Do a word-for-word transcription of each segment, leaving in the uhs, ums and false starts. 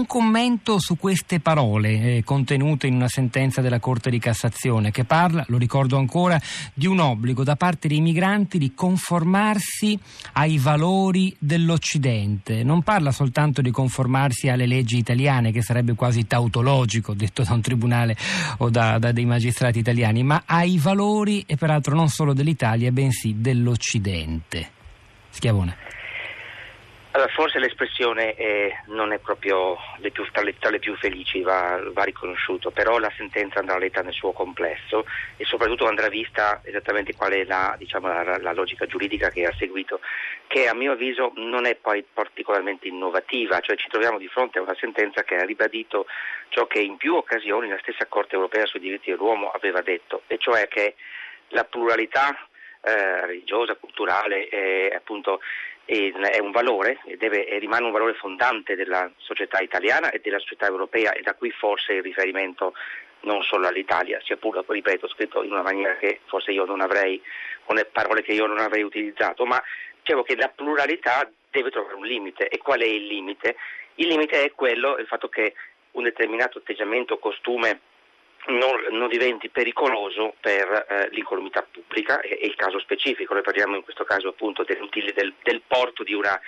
un commento su queste parole eh, contenute in una sentenza della Corte di Cassazione che parla, lo ricordo ancora, di un obbligo da parte dei migranti di conformarsi ai valori dell'Occidente. Non parla soltanto di conformarsi alle leggi italiane, che sarebbe quasi tautologico detto da un tribunale o da, da dei magistrati italiani, ma ai valori, e peraltro non solo dell'Italia, bensì dell'Occidente. Schiavone. Allora, forse l'espressione eh, non è proprio le più, tra, le, tra le più felici, va, va riconosciuto, però la sentenza andrà letta nel suo complesso e soprattutto andrà vista esattamente qual è la, diciamo, la, la logica giuridica che ha seguito, che a mio avviso non è poi particolarmente innovativa, cioè ci troviamo di fronte a una sentenza che ha ribadito ciò che in più occasioni la stessa Corte Europea sui diritti dell'uomo aveva detto, e cioè che la pluralità eh, religiosa, culturale, eh, appunto, è un valore, deve, rimane un valore fondante della società italiana e della società europea, e da qui forse il riferimento non solo all'Italia, sia pure, ripeto, scritto in una maniera che forse io non avrei, con parole che io non avrei utilizzato, ma dicevo che la pluralità deve trovare un limite. E qual è il limite? Il limite è quello, il fatto che un determinato atteggiamento o costume Non, non diventi pericoloso per eh, l'incolumità pubblica e, e il caso specifico. Noi parliamo in questo caso appunto del, del porto di, una,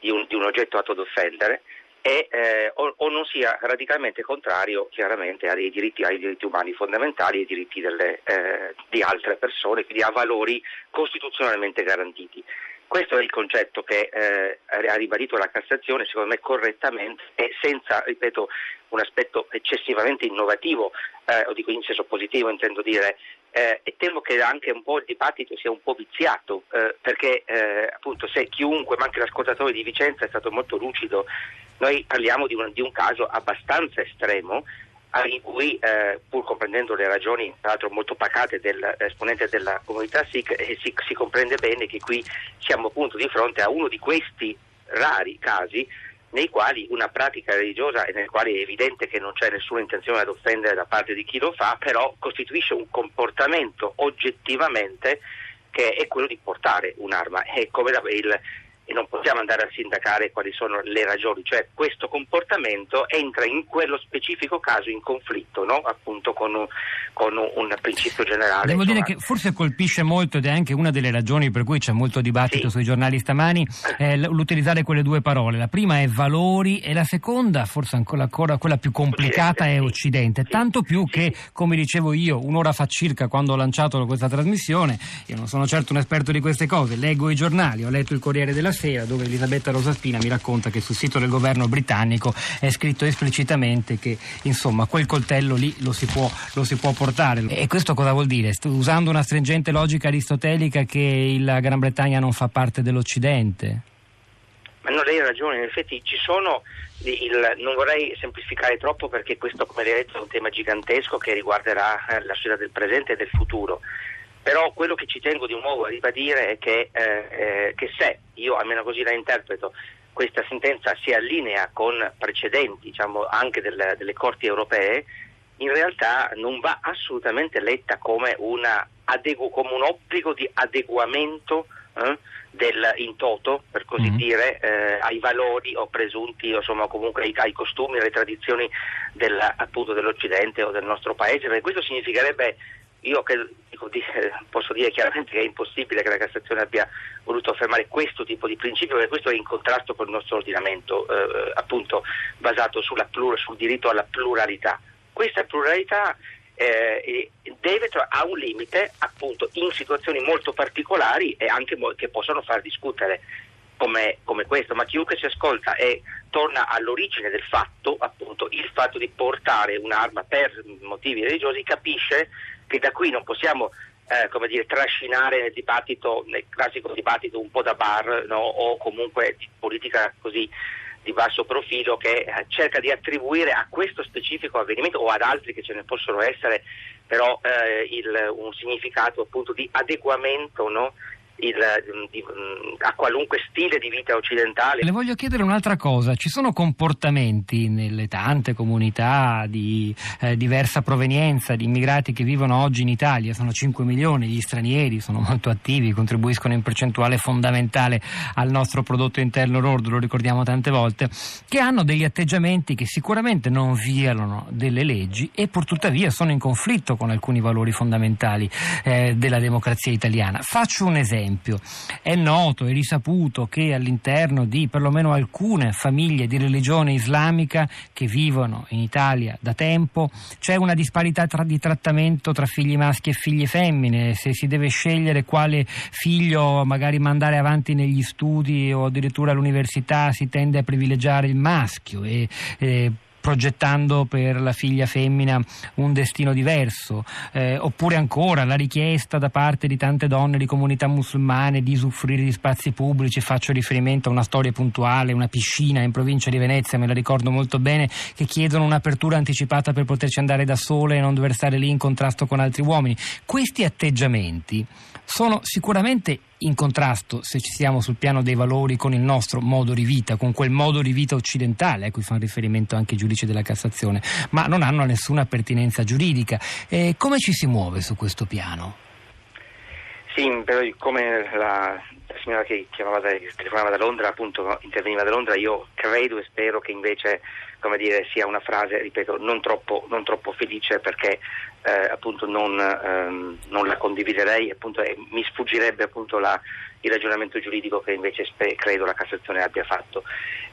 di, un, di un oggetto atto ad offendere e, eh, o, o non sia radicalmente contrario chiaramente ai diritti, ai diritti umani fondamentali e ai diritti delle, eh, di altre persone, quindi a valori costituzionalmente garantiti. Questo è il concetto che eh, ha ribadito la Cassazione, secondo me correttamente e senza, ripeto, un aspetto eccessivamente innovativo, eh, o dico in senso positivo intendo dire, eh, e temo che anche un po' il dibattito sia un po' viziato, eh, perché eh, appunto se chiunque, ma anche l'ascoltatore di Vicenza è stato molto lucido, noi parliamo di un, di un caso abbastanza estremo, in cui, eh, pur comprendendo le ragioni tra l'altro molto pacate dell'esponente della comunità Sikh, eh, si, si comprende bene che qui siamo appunto di fronte a uno di questi rari casi nei quali una pratica religiosa e nel quale è evidente che non c'è nessuna intenzione ad offendere da parte di chi lo fa, però costituisce un comportamento oggettivamente che è quello di portare un'arma. È come da il e non possiamo andare a sindacare quali sono le ragioni, cioè questo comportamento entra in quello specifico caso in conflitto, no? Appunto con un, con un principio generale. Devo dire che forse colpisce molto, ed è anche una delle ragioni per cui c'è molto dibattito, sì, sui giornali stamani, eh, l'utilizzare quelle due parole, la prima è valori e la seconda, forse ancora, ancora quella più complicata, Occidente, è Occidente, sì, tanto più sì, che, come dicevo io un'ora fa circa quando ho lanciato questa trasmissione, io non sono certo un esperto di queste cose, leggo i giornali, ho letto il Corriere della Sera, dove Elisabetta Rosaspina mi racconta che sul sito del governo britannico è scritto esplicitamente che insomma quel coltello lì lo si può, lo si può portare. E questo cosa vuol dire? Sto usando una stringente logica aristotelica che la Gran Bretagna non fa parte dell'Occidente? No, lei ha ragione, in effetti ci sono, il, non vorrei semplificare troppo perché questo, come lei ha detto, è un tema gigantesco che riguarderà la società del presente e del futuro. Però quello che ci tengo di nuovo a ribadire è che, eh, eh, che se, io almeno così la interpreto, questa sentenza si allinea con precedenti, diciamo, anche del, delle corti europee, in realtà non va assolutamente letta come, una adegu- come un obbligo di adeguamento eh, del in toto, per così mm-hmm. dire, eh, ai valori o presunti, o insomma comunque ai, ai costumi, alle tradizioni del, appunto dell'Occidente o del nostro paese, perché questo significherebbe. Io credo, dico, posso dire chiaramente che è impossibile che la Cassazione abbia voluto affermare questo tipo di principio, perché questo è in contrasto con il nostro ordinamento, eh, appunto basato sulla plura, sul diritto alla pluralità. Questa pluralità eh, deve, ha un limite appunto in situazioni molto particolari e anche mo- che possono far discutere come, come questo, ma chiunque ci ascolta e torna all'origine del fatto, appunto il fatto di portare un'arma per motivi religiosi, capisce che da qui non possiamo eh, come dire, trascinare nel dibattito, nel classico dibattito un po' da bar, no? O comunque di politica così di basso profilo che cerca di attribuire a questo specifico avvenimento o ad altri che ce ne possono essere però eh, il, un significato appunto di adeguamento, no? il, di, a qualunque stile di vita occidentale. Le voglio chiedere un'altra cosa: ci sono comportamenti nelle tante comunità di eh, diversa provenienza di immigrati che vivono oggi in Italia, sono cinque milioni, gli stranieri sono molto attivi, contribuiscono in percentuale fondamentale al nostro prodotto interno lordo, lo ricordiamo tante volte, che hanno degli atteggiamenti che sicuramente non violano delle leggi e pur tuttavia sono in conflitto con alcuni valori fondamentali eh, della democrazia italiana. Faccio un esempio. È noto e risaputo che all'interno di perlomeno alcune famiglie di religione islamica che vivono in Italia da tempo c'è una disparità tra, di trattamento tra figli maschi e figlie femmine, se si deve scegliere quale figlio magari mandare avanti negli studi o addirittura all'università si tende a privilegiare il maschio e, e progettando per la figlia femmina un destino diverso, eh, oppure ancora la richiesta da parte di tante donne di comunità musulmane di usufruire di spazi pubblici. Faccio riferimento a una storia puntuale, una piscina in provincia di Venezia, me la ricordo molto bene, che chiedono un'apertura anticipata per poterci andare da sole e non dover stare lì in contrasto con altri uomini. Questi atteggiamenti sono sicuramente in contrasto, se ci siamo sul piano dei valori, con il nostro modo di vita, con quel modo di vita occidentale a cui fanno riferimento anche i giudici della Cassazione, ma non hanno nessuna pertinenza giuridica. E come ci si muove su questo piano? Sì, però come la, la signora che chiamava da, telefonava da Londra, appunto interveniva da Londra, io credo e spero che invece, come dire, sia una frase, ripeto, non troppo, non troppo felice, perché eh, appunto non, ehm, non la condividerei, appunto, e mi sfuggirebbe appunto la, il ragionamento giuridico che invece spe, credo la Cassazione abbia fatto.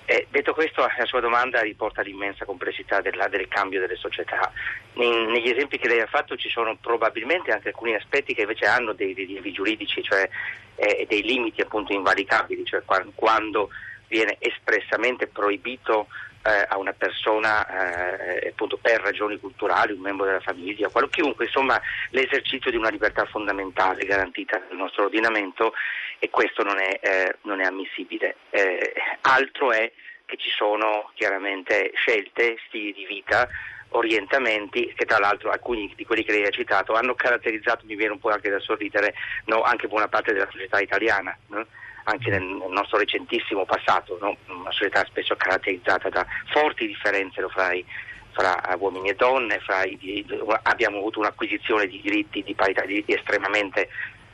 Eh, detto questo, la sua domanda riporta l'immensa complessità della, del cambio delle società. In, negli esempi che lei ha fatto ci sono probabilmente anche alcuni aspetti che invece hanno dei rilievi giuridici, cioè eh, dei limiti appunto invalicabili, cioè quando viene espressamente proibito eh, a una persona eh, appunto per ragioni culturali, un membro della famiglia, qualunque, insomma, l'esercizio di una libertà fondamentale garantita dal nostro ordinamento, e questo non è, eh, non è ammissibile. Eh, altro è che ci sono chiaramente scelte, stili di vita, orientamenti che tra l'altro alcuni di quelli che lei ha citato hanno caratterizzato, mi viene un po' anche da sorridere, no, anche buona parte della società italiana, no? Anche nel nostro recentissimo passato, no? Una società spesso caratterizzata da forti differenze fra, i, fra uomini e donne, fra i, abbiamo avuto un'acquisizione di diritti di parità di diritti estremamente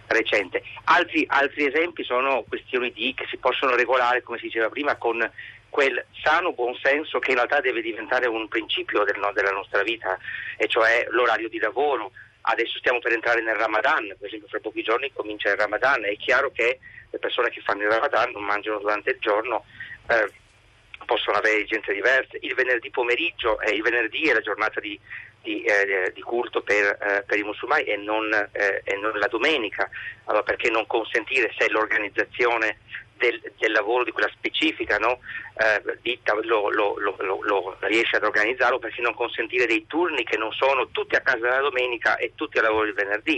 recente. Altri, altri esempi sono questioni di che si possono regolare, come si diceva prima, con quel sano buonsenso che in realtà deve diventare un principio del, no, della nostra vita, e cioè l'orario di lavoro. Adesso stiamo per entrare nel Ramadan, per esempio fra pochi giorni comincia il Ramadan, è chiaro che le persone che fanno il Ramadan non mangiano durante il giorno, eh, possono avere esigenze diverse. Il venerdì pomeriggio, eh, il venerdì è la giornata di, di, eh, di culto per, eh, per i musulmani e non, eh, e non la domenica, allora perché non consentire, se l'organizzazione Del, del lavoro di quella specifica, no? eh, ditta lo, lo, lo, lo, lo riesce ad organizzarlo, perché non consentire dei turni che non sono tutti a casa la domenica e tutti a lavoro il venerdì.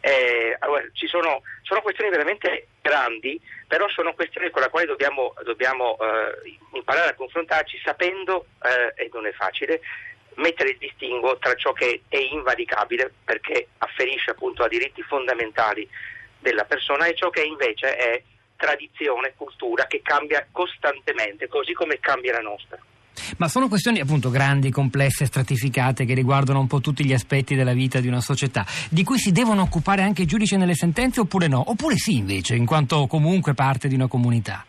Eh, allora, ci sono, sono questioni veramente grandi, però sono questioni con le quali dobbiamo, dobbiamo eh, imparare a confrontarci, sapendo, eh, e non è facile, mettere il distinguo tra ciò che è invalicabile, perché afferisce appunto a diritti fondamentali della persona, e ciò che invece è tradizione, cultura, che cambia costantemente, così come cambia la nostra. Ma sono questioni appunto grandi, complesse, stratificate, che riguardano un po' tutti gli aspetti della vita di una società, di cui si devono occupare anche i giudici nelle sentenze, oppure no? Oppure sì, invece, in quanto comunque parte di una comunità?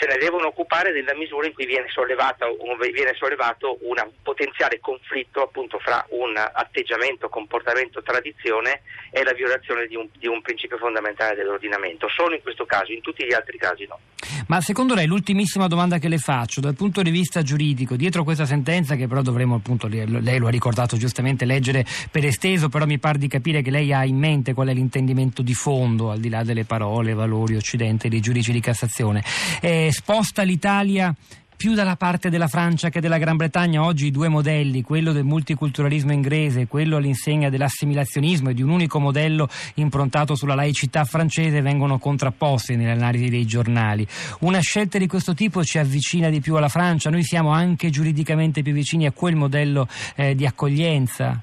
Se ne devono occupare nella misura in cui viene sollevata o viene sollevato un potenziale conflitto appunto fra un atteggiamento, comportamento, tradizione e la violazione di un, di un principio fondamentale dell'ordinamento. Solo in questo caso, in tutti gli altri casi no. Ma secondo lei, l'ultimissima domanda che le faccio, dal punto di vista giuridico, dietro questa sentenza, che però dovremo appunto, lei lo ha ricordato giustamente, leggere per esteso, però mi pare di capire che lei ha in mente qual è l'intendimento di fondo, al di là delle parole, valori, occidente, dei giudici di Cassazione. Eh, sposta l'Italia più dalla parte della Francia che della Gran Bretagna. Oggi i due modelli, quello del multiculturalismo inglese e quello all'insegna dell'assimilazionismo e di un unico modello improntato sulla laicità francese, vengono contrapposti nell'analisi dei giornali. Una scelta di questo tipo ci avvicina di più alla Francia? Noi siamo anche giuridicamente più vicini a quel modello eh, di accoglienza?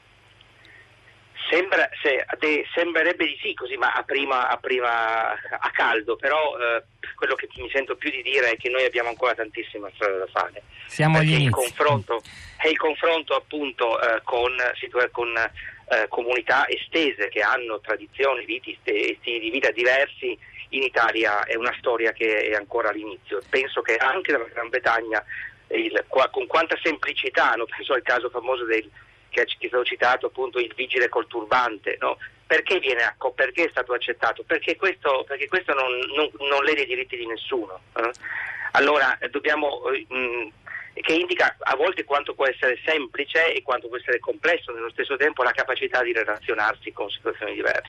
Sembra Guarda, se, de, sembrerebbe di sì così, ma a prima, a, prima, a caldo, però eh, quello che mi sento più di dire è che noi abbiamo ancora tantissima strada da fare. Siamo perché il confronto, è il confronto appunto eh, con, con eh, comunità estese che hanno tradizioni, viti e stili di vita diversi. In Italia è una storia che è ancora all'inizio. Penso che anche dalla Gran Bretagna, il, con quanta semplicità, no? Penso al caso famoso del che è stato citato appunto il vigile col turbante, no? Perché viene a, perché è stato accettato? Perché questo, perché questo non, non, non lede i diritti di nessuno. Eh? Allora dobbiamo mh, che indica a volte quanto può essere semplice e quanto può essere complesso nello stesso tempo la capacità di relazionarsi con situazioni diverse.